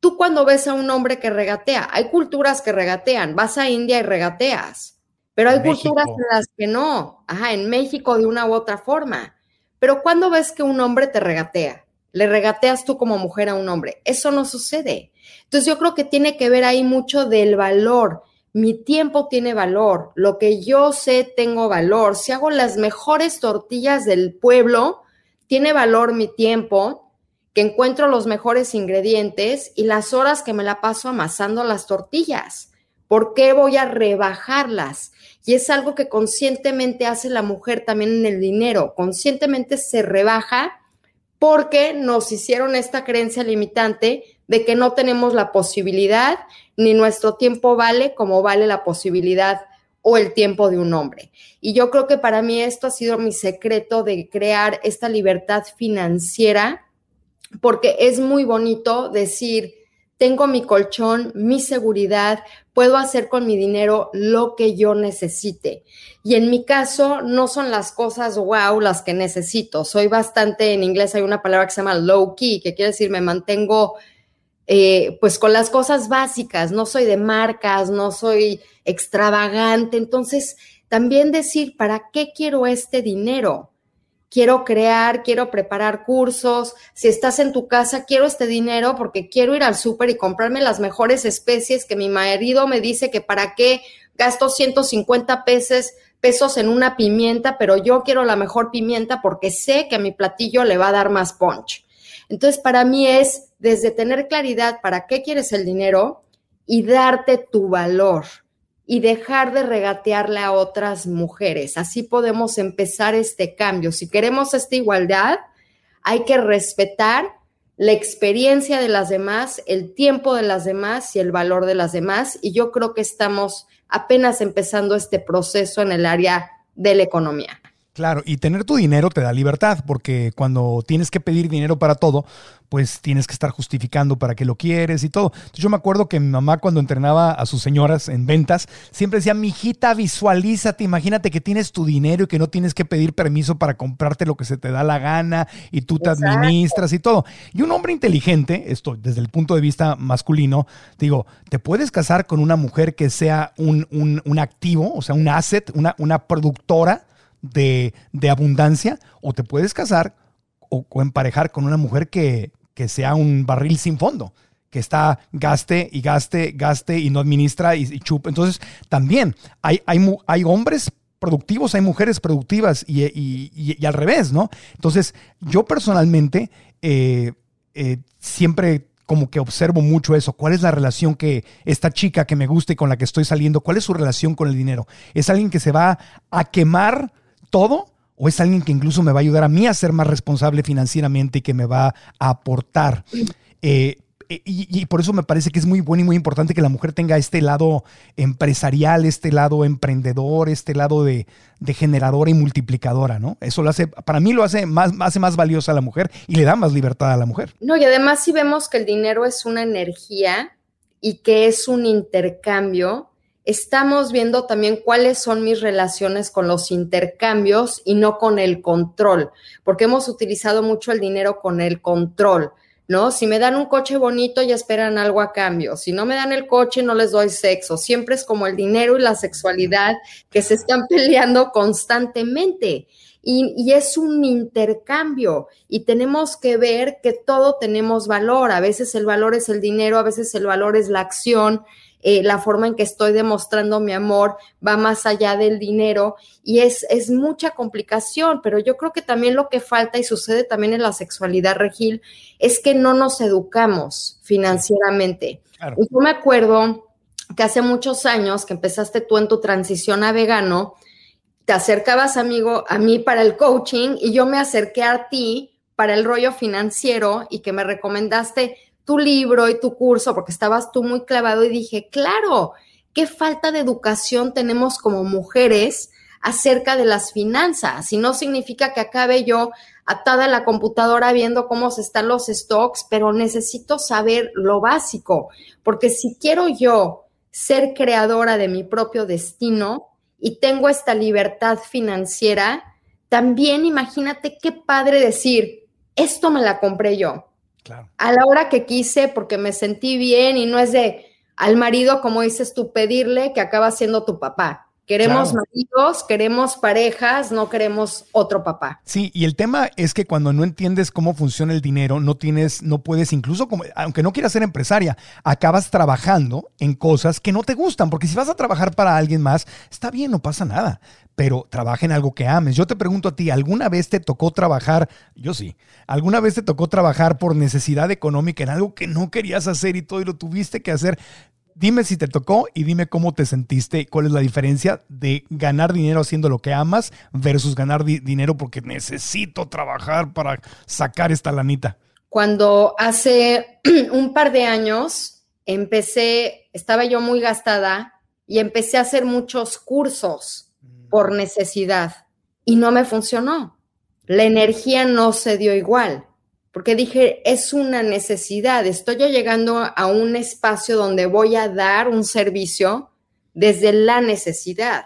Tú cuando ves a un hombre que regatea, hay culturas que regatean, vas a India y regateas, pero hay culturas en las que no. Ajá, en México de una u otra forma. Pero ¿cuándo ves que un hombre te regatea? Le regateas tú como mujer a un hombre. Eso no sucede. Entonces yo creo que tiene que ver ahí mucho del valor. Mi tiempo tiene valor. Lo que yo sé tengo valor. Si hago las mejores tortillas del pueblo, tiene valor mi tiempo, que encuentro los mejores ingredientes y las horas que me la paso amasando las tortillas. ¿Por qué voy a rebajarlas? Y es algo que conscientemente hace la mujer también en el dinero. Conscientemente se rebaja porque nos hicieron esta creencia limitante de que no tenemos la posibilidad ni nuestro tiempo vale como vale la posibilidad o el tiempo de un hombre. Y yo creo que para mí esto ha sido mi secreto de crear esta libertad financiera, porque es muy bonito decir, tengo mi colchón, mi seguridad, puedo hacer con mi dinero lo que yo necesite. Y en mi caso, no son las cosas wow las que necesito. Soy bastante, en inglés hay una palabra que se llama low key, que quiere decir me mantengo eh, pues con las cosas básicas. No soy de marcas, no soy extravagante. Entonces, también decir, ¿para qué quiero este dinero? Quiero crear, quiero preparar cursos. Si estás en tu casa, quiero este dinero porque quiero ir al súper y comprarme las mejores especies que mi marido me dice que para qué gasto ciento cincuenta pesos en una pimienta, pero yo quiero la mejor pimienta porque sé que a mi platillo le va a dar más punch. Entonces, para mí es desde tener claridad para qué quieres el dinero y darte tu valor. Y dejar de regatearle a otras mujeres. Así podemos empezar este cambio. Si queremos esta igualdad, hay que respetar la experiencia de las demás, el tiempo de las demás y el valor de las demás. Y yo creo que estamos apenas empezando este proceso en el área de la economía. Claro, y tener tu dinero te da libertad, porque cuando tienes que pedir dinero para todo, pues tienes que estar justificando para qué lo quieres y todo. Entonces, yo me acuerdo que mi mamá, cuando entrenaba a sus señoras en ventas, siempre decía, mijita, visualízate, imagínate que tienes tu dinero y que no tienes que pedir permiso para comprarte lo que se te da la gana y tú te Exacto. administras y todo. Y un hombre inteligente, esto desde el punto de vista masculino, digo, te puedes casar con una mujer que sea un, un, un activo, o sea, un asset, una, una productora, De, de abundancia, o te puedes casar o, o emparejar con una mujer que, que sea un barril sin fondo, que está gaste y gaste, gaste y no administra y, y chupa. Entonces, también hay, hay, hay hombres productivos, hay mujeres productivas y, y, y, y al revés, ¿no? Entonces, yo personalmente eh, eh, siempre como que observo mucho eso. ¿Cuál es la relación que esta chica que me gusta y con la que estoy saliendo, cuál es su relación con el dinero? ¿Es alguien que se va a quemar todo, o es alguien que incluso me va a ayudar a mí a ser más responsable financieramente y que me va a aportar? Eh, y, y por eso me parece que es muy bueno y muy importante que la mujer tenga este lado empresarial, este lado emprendedor, este lado de, de generadora y multiplicadora, ¿no? Eso lo hace, para mí lo hace más, hace más valiosa a la mujer y le da más libertad a la mujer. No, y además si vemos que el dinero es una energía y que es un intercambio, estamos viendo también cuáles son mis relaciones con los intercambios y no con el control, porque hemos utilizado mucho el dinero con el control, ¿no? Si me dan un coche bonito ya esperan algo a cambio, si no me dan el coche no les doy sexo, siempre es como el dinero y la sexualidad que se están peleando constantemente. Y, y es un intercambio y tenemos que ver que todo tenemos valor. A veces el valor es el dinero, a veces el valor es la acción, eh, la forma en que estoy demostrando mi amor va más allá del dinero y es, es mucha complicación, pero yo creo que también lo que falta y sucede también en la sexualidad, Regil, es que no nos educamos financieramente. Claro. Y yo me acuerdo que hace muchos años que empezaste tú en tu transición a vegano, te acercabas, amigo, a mí para el coaching y yo me acerqué a ti para el rollo financiero y que me recomendaste tu libro y tu curso porque estabas tú muy clavado y dije, claro, qué falta de educación tenemos como mujeres acerca de las finanzas. Y no significa que acabe yo atada a la computadora viendo cómo se están los stocks, pero necesito saber lo básico porque si quiero yo ser creadora de mi propio destino, y tengo esta libertad financiera, también imagínate qué padre decir, esto me la compré yo. Claro. A la hora que quise, porque me sentí bien y no es de al marido, como dices tú, pedirle que acaba siendo tu papá. Queremos claro. maridos, queremos parejas, no queremos otro papá. Sí, y el tema es que cuando no entiendes cómo funciona el dinero, no tienes, no puedes, incluso como, aunque no quieras ser empresaria, acabas trabajando en cosas que no te gustan, porque si vas a trabajar para alguien más, está bien, no pasa nada, pero trabaja en algo que ames. Yo te pregunto a ti, ¿alguna vez te tocó trabajar? Yo sí. ¿Alguna vez te tocó trabajar por necesidad económica en algo que no querías hacer y todo y lo tuviste que hacer? Dime si te tocó y dime cómo te sentiste y cuál es la diferencia de ganar dinero haciendo lo que amas versus ganar di- dinero porque necesito trabajar para sacar esta lanita. Cuando hace un par de años empecé, estaba yo muy gastada y empecé a hacer muchos cursos por necesidad y no me funcionó. La energía no se dio igual. Porque dije, es una necesidad, estoy yo llegando a un espacio donde voy a dar un servicio desde la necesidad.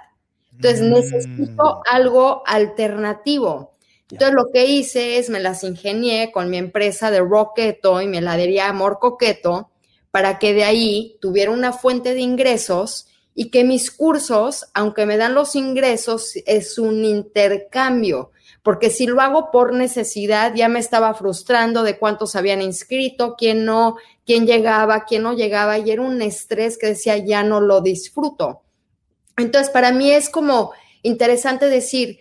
Entonces, mm. necesito algo alternativo. Entonces, yeah. lo que hice es, me las ingenié con mi empresa de Rocketo y mi heladería Amor Coqueto, para que de ahí tuviera una fuente de ingresos y que mis cursos, aunque me dan los ingresos, es un intercambio. Porque si lo hago por necesidad, ya me estaba frustrando de cuántos habían inscrito, quién no, quién llegaba, quién no llegaba, y era un estrés que decía, ya no lo disfruto. Entonces, para mí es como interesante decir,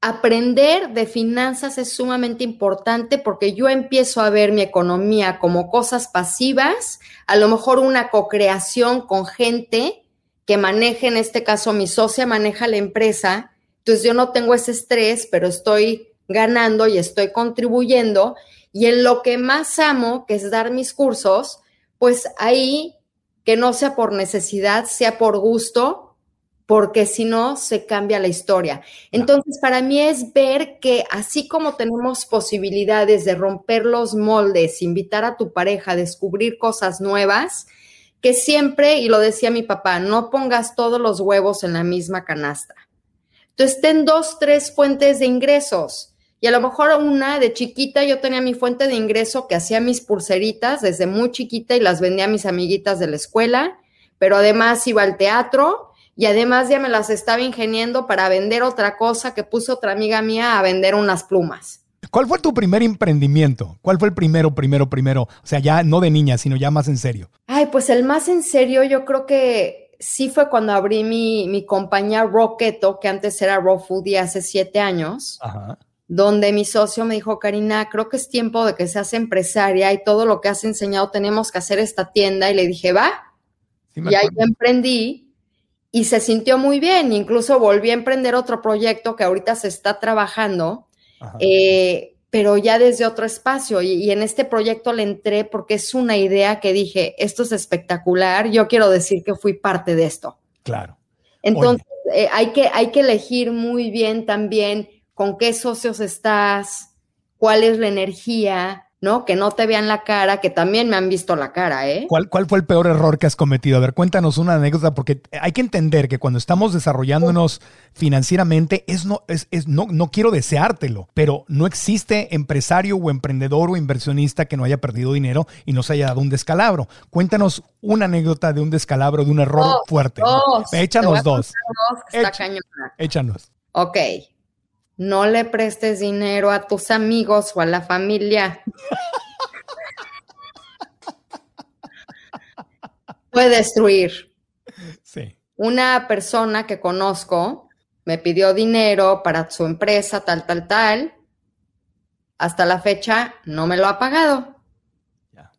aprender de finanzas es sumamente importante porque yo empiezo a ver mi economía como cosas pasivas, a lo mejor una co-creación con gente que maneje, en este caso mi socia maneja la empresa. Entonces, yo no tengo ese estrés, pero estoy ganando y estoy contribuyendo. Y en lo que más amo, que es dar mis cursos, pues ahí que no sea por necesidad, sea por gusto, porque si no, se cambia la historia. Entonces, para mí es ver que así como tenemos posibilidades de romper los moldes, invitar a tu pareja a descubrir cosas nuevas, que siempre, y lo decía mi papá, no pongas todos los huevos en la misma canasta. Entonces, ten dos, tres fuentes de ingresos. Y a lo mejor una de chiquita, yo tenía mi fuente de ingreso que hacía mis pulseritas desde muy chiquita y las vendía a mis amiguitas de la escuela, pero además iba al teatro y además ya me las estaba ingeniando para vender otra cosa que puso otra amiga mía a vender unas plumas. ¿Cuál fue tu primer emprendimiento? ¿Cuál fue el primero, primero, primero? O sea, ya no de niña, sino ya más en serio. Ay, pues el más en serio yo creo que sí fue cuando abrí mi, mi compañía Rocketo, que antes era Raw Foodie, hace siete años, Ajá. donde mi socio me dijo, Karina, creo que es tiempo de que seas empresaria y todo lo que has enseñado tenemos que hacer esta tienda. Y le dije, va. Sí, y ahí emprendí y se sintió muy bien. Incluso volví a emprender otro proyecto que ahorita se está trabajando, eh, pero ya desde otro espacio. Y, y en este proyecto le entré porque es una idea que dije, esto es espectacular, yo quiero decir que fui parte de esto. Claro. Entonces, eh, hay que, hay que elegir muy bien también con qué socios estás, cuál es la energía, ¿no? Que no te vean la cara, que también me han visto la cara, ¿eh? ¿Cuál, cuál fue el peor error que has cometido? A ver, cuéntanos una anécdota, porque hay que entender que cuando estamos desarrollándonos financieramente, es no, es, es no, no quiero deseártelo, pero no existe empresario o emprendedor o inversionista que no haya perdido dinero y no se haya dado un descalabro. Cuéntanos una anécdota de un descalabro, de un error dos, fuerte. Dos. ¿No? Échanos dos. dos Echa, échanos. Ok. No le prestes dinero a tus amigos o a la familia. Puede destruir. Sí. Una persona que conozco me pidió dinero para su empresa, tal, tal, tal. Hasta la fecha no me lo ha pagado. Yeah.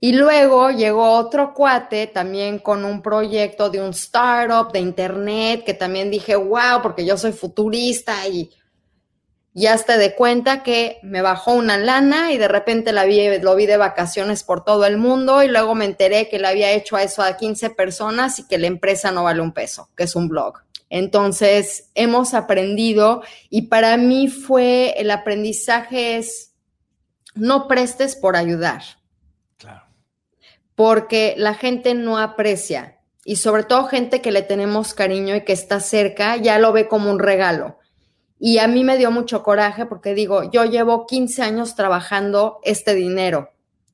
Y luego llegó otro cuate también con un proyecto de un startup de internet que también dije, wow, porque yo soy futurista y ya hasta de cuenta que me bajó una lana y de repente la vi, lo vi de vacaciones por todo el mundo y luego me enteré que le había hecho a eso a quince personas y que la empresa no vale un peso, que es un blog. Entonces, hemos aprendido y para mí fue, el aprendizaje es no prestes por ayudar. Claro. Porque la gente no aprecia y sobre todo gente que le tenemos cariño y que está cerca ya lo ve como un regalo. Y a mí me dio mucho coraje porque digo, yo llevo quince años trabajando este dinero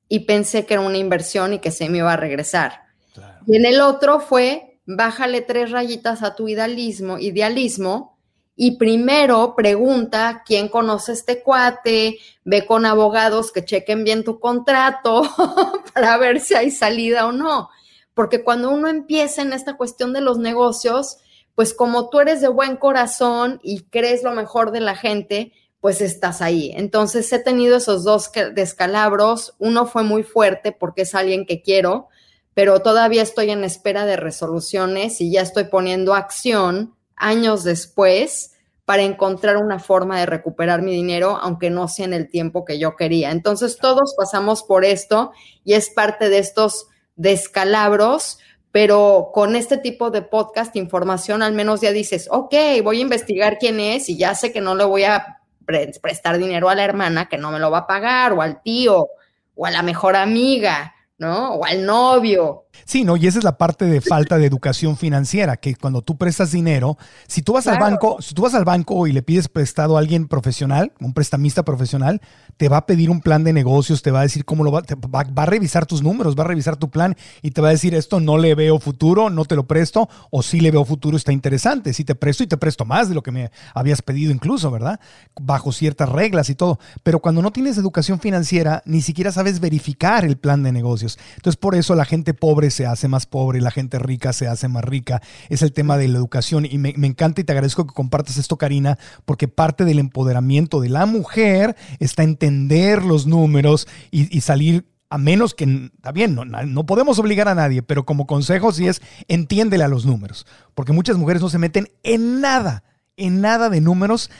y pensé que era una inversión y que se me iba a regresar. Claro. Y en el otro fue, bájale tres rayitas a tu idealismo, idealismo y primero pregunta quién conoce este cuate, ve con abogados que chequen bien tu contrato para ver si hay salida o no. Porque cuando uno empieza en esta cuestión de los negocios, pues como tú eres de buen corazón y crees lo mejor de la gente, pues estás ahí. Entonces he tenido esos dos descalabros. Uno fue muy fuerte porque es alguien que quiero, pero todavía estoy en espera de resoluciones y ya estoy poniendo acción años después para encontrar una forma de recuperar mi dinero, aunque no sea en el tiempo que yo quería. Entonces todos pasamos por esto y es parte de estos descalabros, pero con este tipo de podcast, información, al menos ya dices, ok, voy a investigar quién es y ya sé que no le voy a pre- prestar dinero a la hermana que no me lo va a pagar, o al tío, o a la mejor amiga, ¿no? O al novio. Sí, no, y esa es la parte de falta de educación financiera, que cuando tú prestas dinero, si tú vas claro. al banco, si tú vas al banco y le pides prestado a alguien profesional, un prestamista profesional, te va a pedir un plan de negocios, te va a decir cómo lo va, te va, va a revisar tus números, va a revisar tu plan y te va a decir, esto no le veo futuro, no te lo presto, o sí le veo futuro, está interesante, sí te presto y te presto más de lo que me habías pedido incluso, ¿verdad? Bajo ciertas reglas y todo. Pero cuando no tienes educación financiera, ni siquiera sabes verificar el plan de negocios. Entonces, por eso la gente pobre se hace más pobre, la gente rica se hace más rica. Es el tema de la educación y me, me encanta y te agradezco que compartas esto, Karina, porque parte del empoderamiento de la mujer está entender los números y, y salir, a menos que, está bien, no, no podemos obligar a nadie, pero como consejo sí es, entiéndele a los números, porque muchas mujeres no se meten en nada, en nada de números.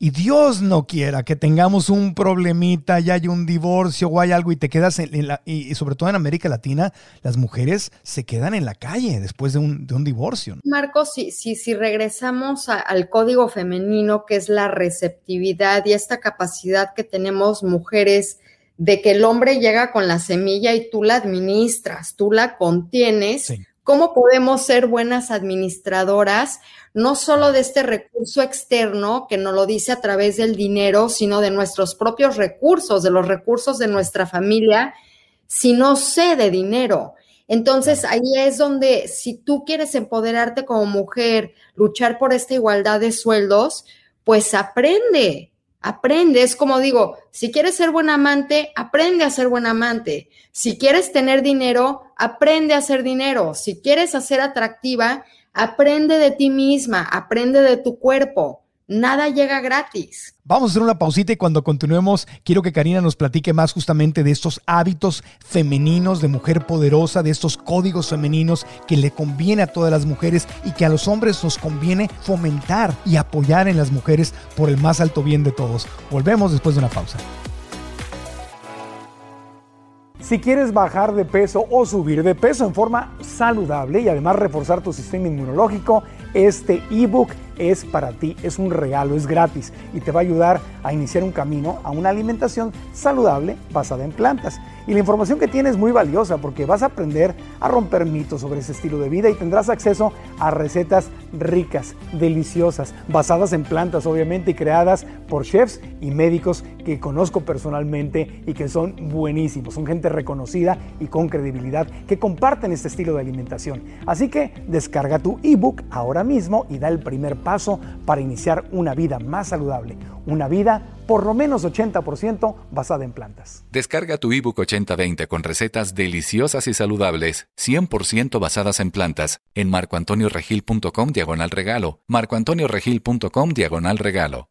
Y Dios no quiera que tengamos un problemita, ya hay un divorcio o hay algo y te quedas, en la, y sobre todo en América Latina, las mujeres se quedan en la calle después de un, de un divorcio, ¿no? Marco, si, si, si regresamos a, al código femenino, que es la receptividad y esta capacidad que tenemos mujeres de que el hombre llega con la semilla y tú la administras, tú la contienes, sí. ¿Cómo podemos ser buenas administradoras, no solo de este recurso externo que nos lo dice a través del dinero, sino de nuestros propios recursos, de los recursos de nuestra familia, si no sé de dinero? Entonces, ahí es donde, si tú quieres empoderarte como mujer, luchar por esta igualdad de sueldos, pues aprende. Aprende, es como digo, si quieres ser buen amante, aprende a ser buen amante. Si quieres tener dinero, aprende a hacer dinero. Si quieres ser atractiva, aprende de ti misma, aprende de tu cuerpo. Nada llega gratis. Vamos a hacer una pausita y cuando continuemos quiero que Karina nos platique más justamente de estos hábitos femeninos de mujer poderosa, de estos códigos femeninos que le conviene a todas las mujeres y que a los hombres nos conviene fomentar y apoyar en las mujeres por el más alto bien de todos. Volvemos después de una pausa. Si quieres bajar de peso o subir de peso en forma saludable y además reforzar tu sistema inmunológico, este ebook es para ti, es un regalo, es gratis y te va a ayudar a iniciar un camino a una alimentación saludable basada en plantas. Y la información que tienes es muy valiosa porque vas a aprender a romper mitos sobre ese estilo de vida y tendrás acceso a recetas ricas, deliciosas, basadas en plantas obviamente y creadas por chefs y médicos que conozco personalmente y que son buenísimos, son gente reconocida y con credibilidad que comparten este estilo de alimentación. Así que descarga tu ebook ahora mismo y da el primer paso. paso para iniciar una vida más saludable, una vida por lo menos ochenta por ciento basada en plantas. Descarga tu ebook ochenta veinte con recetas deliciosas y saludables, cien por ciento basadas en plantas, en marcoantonioregil.com diagonal regalo, marcoantonioregil.com diagonal regalo.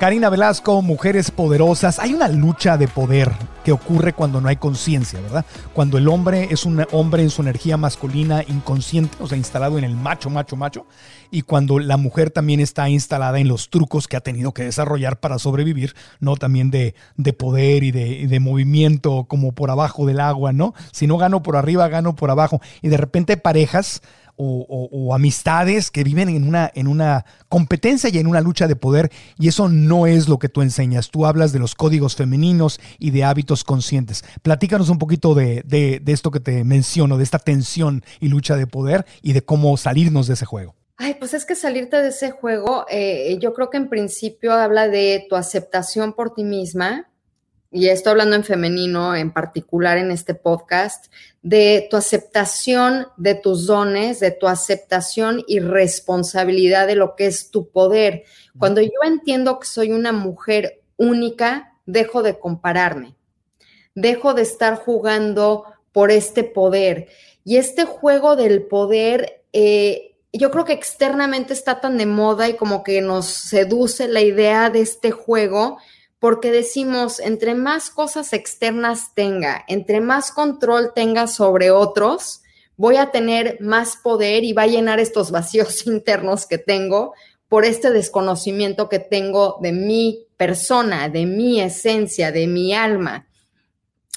Karina Velasco, mujeres poderosas. Hay una lucha de poder que ocurre cuando no hay conciencia, ¿verdad? Cuando el hombre es un hombre en su energía masculina inconsciente, o sea, instalado en el macho, macho, macho, y cuando la mujer también está instalada en los trucos que ha tenido que desarrollar para sobrevivir, ¿no? También de, de poder y de, de movimiento como por abajo del agua, ¿no? Si no gano por arriba, gano por abajo. Y de repente parejas... O, o, o amistades que viven en una, en una competencia y en una lucha de poder, y eso no es lo que tú enseñas. Tú hablas de los códigos femeninos y de hábitos conscientes. Platícanos un poquito de, de, de esto que te menciono, de esta tensión y lucha de poder y de cómo salirnos de ese juego. Ay, pues es que salirte de ese juego, eh, yo creo que en principio habla de tu aceptación por ti misma, y esto hablando en femenino, en particular en este podcast, de tu aceptación de tus dones, de tu aceptación y responsabilidad de lo que es tu poder. Cuando yo entiendo que soy una mujer única, dejo de compararme, dejo de estar jugando por este poder. Y este juego del poder, eh, yo creo que externamente está tan de moda y como que nos seduce la idea de este juego, porque decimos, entre más cosas externas tenga, entre más control tenga sobre otros, voy a tener más poder y va a llenar estos vacíos internos que tengo por este desconocimiento que tengo de mi persona, de mi esencia, de mi alma.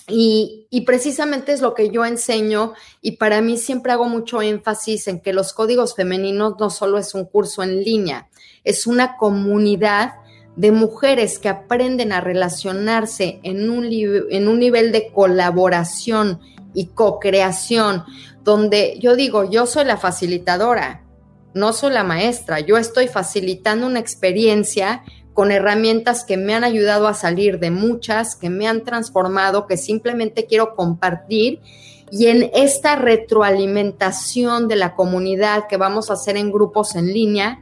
Y, y precisamente es lo que yo enseño, y para mí siempre hago mucho énfasis en que los códigos femeninos no solo es un curso en línea, es una comunidad de mujeres que aprenden a relacionarse en un, en un nivel de colaboración y co-creación, donde yo digo, yo soy la facilitadora, no soy la maestra, yo estoy facilitando una experiencia con herramientas que me han ayudado a salir de muchas, que me han transformado, que simplemente quiero compartir. Y en esta retroalimentación de la comunidad que vamos a hacer en grupos en línea,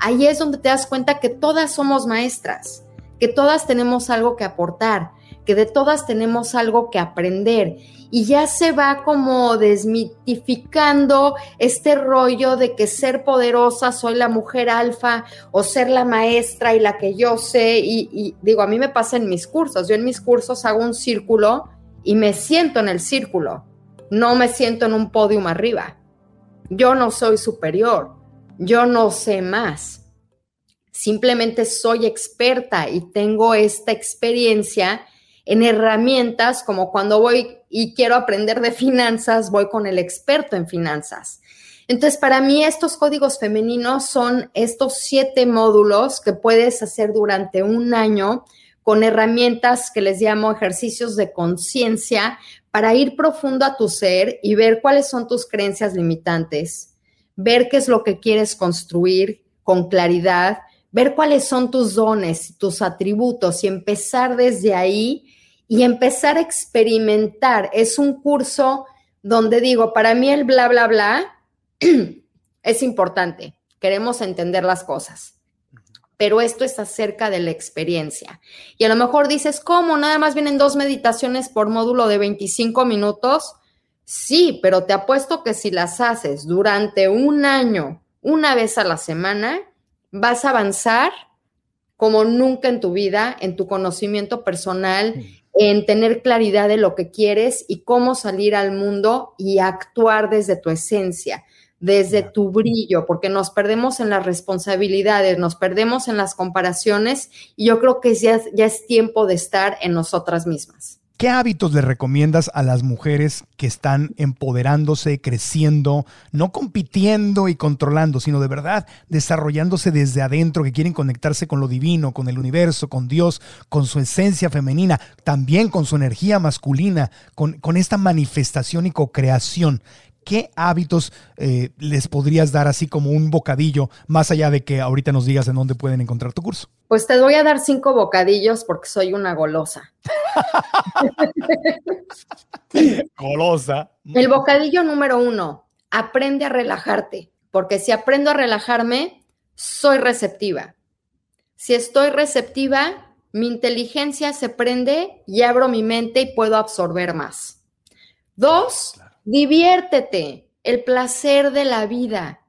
ahí es donde te das cuenta que todas somos maestras, que todas tenemos algo que aportar, que de todas tenemos algo que aprender. Y ya se va como desmitificando este rollo de que ser poderosa, soy la mujer alfa, o ser la maestra y la que yo sé. Y, y digo, a mí me pasa en mis cursos. Yo en mis cursos hago un círculo y me siento en el círculo. No me siento en un podium arriba. Yo no soy superior. Yo no sé más, simplemente soy experta y tengo esta experiencia en herramientas, como cuando voy y quiero aprender de finanzas, voy con el experto en finanzas. Entonces, para mí estos códigos femeninos son estos siete módulos que puedes hacer durante un año con herramientas que les llamo ejercicios de conciencia para ir profundo a tu ser y ver cuáles son tus creencias limitantes, ver qué es lo que quieres construir con claridad, ver cuáles son tus dones, tus atributos y empezar desde ahí y empezar a experimentar. Es un curso donde digo, para mí el bla, bla, bla es importante. Queremos entender las cosas, pero esto es acerca de la experiencia. Y a lo mejor dices, ¿cómo? Nada más vienen dos meditaciones por módulo de veinticinco minutos. Sí, pero te apuesto que si las haces durante un año, una vez a la semana, vas a avanzar como nunca en tu vida, en tu conocimiento personal, en tener claridad de lo que quieres y cómo salir al mundo y actuar desde tu esencia, desde tu brillo, porque nos perdemos en las responsabilidades, nos perdemos en las comparaciones y yo creo que ya, ya es tiempo de estar en nosotras mismas. ¿Qué hábitos les recomiendas a las mujeres que están empoderándose, creciendo, no compitiendo y controlando, sino de verdad desarrollándose desde adentro, que quieren conectarse con lo divino, con el universo, con Dios, con su esencia femenina, también con su energía masculina, con, con esta manifestación y co-creación? ¿Qué hábitos eh, les podrías dar así como un bocadillo, más allá de que ahorita nos digas en dónde pueden encontrar tu curso? Pues te voy a dar cinco bocadillos porque soy una golosa. Golosa. El bocadillo número uno, aprende a relajarte, porque si aprendo a relajarme, soy receptiva. Si estoy receptiva, mi inteligencia se prende y abro mi mente y puedo absorber más. Dos, claro. Diviértete, el placer de la vida.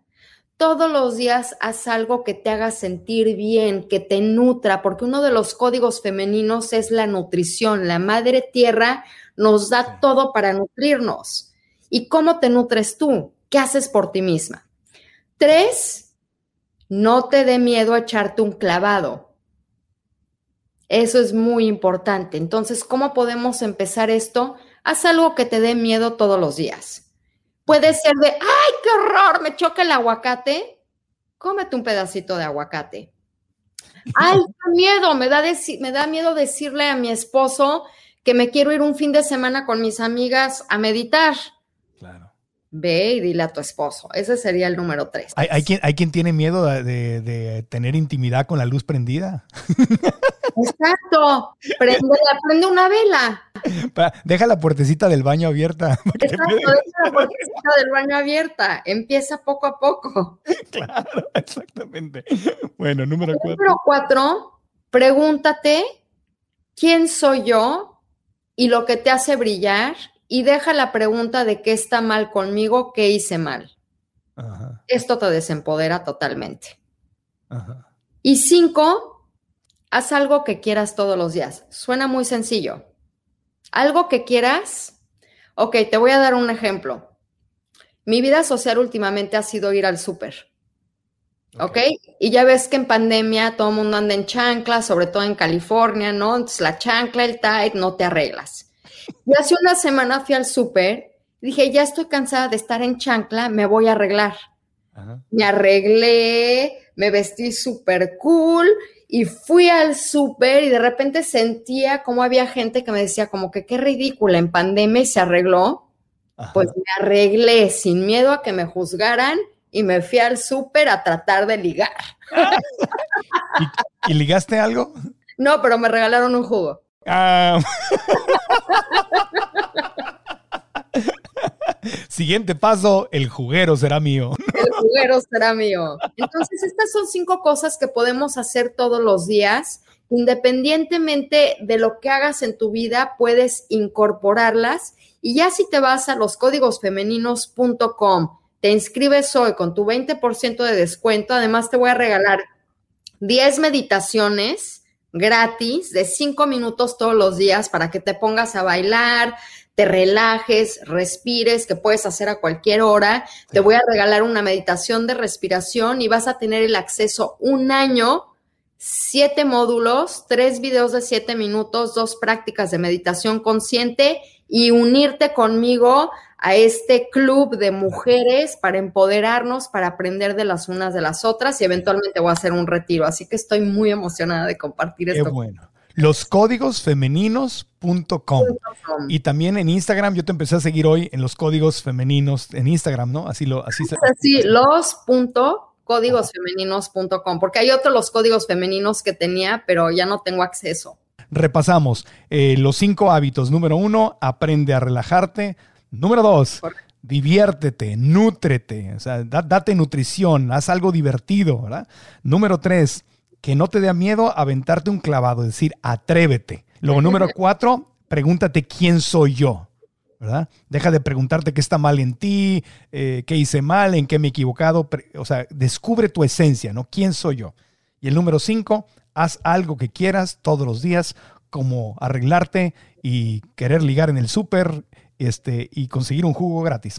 Todos los días haz algo que te haga sentir bien, que te nutra, porque uno de los códigos femeninos es la nutrición. La madre tierra nos da todo para nutrirnos. ¿Y cómo te nutres tú? ¿Qué haces por ti misma? Tres, no te dé miedo a echarte un clavado. Eso es muy importante. Entonces, ¿cómo podemos empezar esto? Haz algo que te dé miedo todos los días. Puede ser de, ¡ay, qué horror! Me choca el aguacate. Cómete un pedacito de aguacate. ¡Ay, qué miedo! Me da, deci- me da miedo decirle a mi esposo que me quiero ir un fin de semana con mis amigas a meditar. Claro. Ve y dile a tu esposo. Ese sería el número tres. ¿Hay, hay, quien, hay quien tiene miedo de, de, de tener intimidad con la luz prendida? Exacto. Prende, prende una vela. Pa, deja la puertecita del baño abierta. Exacto, deja la puertecita del baño abierta. Empieza poco a poco. Claro, exactamente. Bueno, número cuatro. Número cuatro, pregúntate quién soy yo y lo que te hace brillar y deja la pregunta de qué está mal conmigo, qué hice mal. Ajá. Esto te desempodera totalmente. Ajá. Y cinco, haz algo que quieras todos los días. Suena muy sencillo. Algo que quieras. Ok, te voy a dar un ejemplo. Mi vida social últimamente ha sido ir al súper. Okay. ¿Ok? Y ya ves que en pandemia todo el mundo anda en chancla, sobre todo en California, ¿no? Entonces la chancla, el tight, no te arreglas. Y hace una semana fui al súper, dije, ya estoy cansada de estar en chancla, me voy a arreglar. Ajá. Me arreglé, me vestí súper cool y fui al súper y de repente sentía como había gente que me decía como que qué ridícula, en pandemia y se arregló. Ajá. Pues me arreglé sin miedo a que me juzgaran. Y me fui al súper a tratar de ligar. ¿Y, ¿Y ligaste algo? No, pero me regalaron un jugo. Ah. Siguiente paso, el juguero será mío. El juguero será mío. Entonces, estas son cinco cosas que podemos hacer todos los días. Independientemente de lo que hagas en tu vida, puedes incorporarlas. Y ya si te vas a los códigos femeninos punto com, te inscribes hoy con tu veinte por ciento de descuento. Además, te voy a regalar diez meditaciones gratis de cinco minutos todos los días para que te pongas a bailar, te relajes, respires, que puedes hacer a cualquier hora. Sí. Te voy a regalar una meditación de respiración y vas a tener el acceso un año, siete módulos, tres videos de siete minutos, dos prácticas de meditación consciente y unirte conmigo a este club de mujeres para empoderarnos, para aprender de las unas de las otras y eventualmente voy a hacer un retiro. Así que estoy muy emocionada de compartir esto. Qué bueno. los códigos femeninos punto com y también en Instagram. Yo te empecé a seguir hoy en Los Códigos Femeninos en Instagram, ¿no? Así lo así se... Así, los punto códigos femeninos punto com porque hay otros Los Códigos Femeninos que tenía, pero ya no tengo acceso. Repasamos eh, los cinco hábitos. Número uno, aprende a relajarte. Número dos, diviértete, nútrete, o sea, date nutrición, haz algo divertido, ¿verdad? Número tres, que no te dé miedo aventarte un clavado, es decir, atrévete. Luego, número cuatro, pregúntate quién soy yo, ¿verdad? Deja de preguntarte qué está mal en ti, eh, qué hice mal, en qué me he equivocado, o sea, descubre tu esencia, ¿no? ¿Quién soy yo? Y el número cinco, haz algo que quieras todos los días, como arreglarte y querer ligar en el súper, Este, y conseguir un jugo gratis.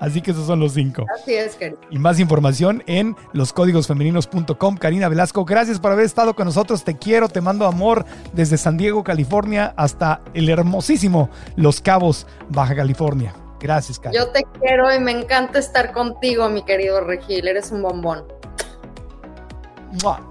Así que esos son los cinco. Así es, Karina. Y más información en los códigos femeninos punto com. Karina Velasco, gracias por haber estado con nosotros. Te quiero, te mando amor desde San Diego, California, hasta el hermosísimo Los Cabos, Baja California. Gracias, Karina. Yo te quiero y me encanta estar contigo, mi querido Regil. Eres un bombón.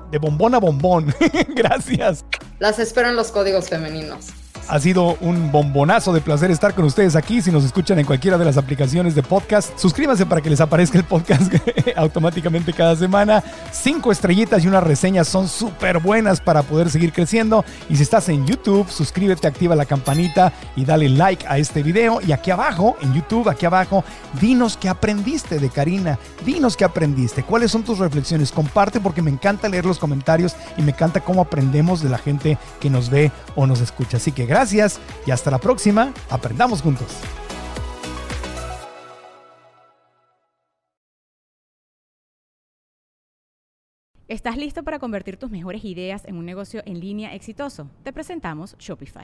De bombón a bombón. Gracias. Las espero en Los Códigos Femeninos. Ha sido un bombonazo de placer estar con ustedes aquí. Si nos escuchan en cualquiera de las aplicaciones de podcast, suscríbanse para que les aparezca el podcast automáticamente cada semana. Cinco estrellitas y una reseña son súper buenas para poder seguir creciendo. Y si estás en YouTube, suscríbete, activa la campanita y dale like a este video. Y aquí abajo, en YouTube, aquí abajo, dinos qué aprendiste de Karina. Dinos qué aprendiste. ¿Cuáles son tus reflexiones? Comparte porque me encanta leer los comentarios y me encanta cómo aprendemos de la gente que nos ve o nos escucha. Así que gracias y hasta la próxima. Aprendamos juntos. ¿Estás listo para convertir tus mejores ideas en un negocio en línea exitoso? Te presentamos Shopify.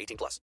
eighteen plus.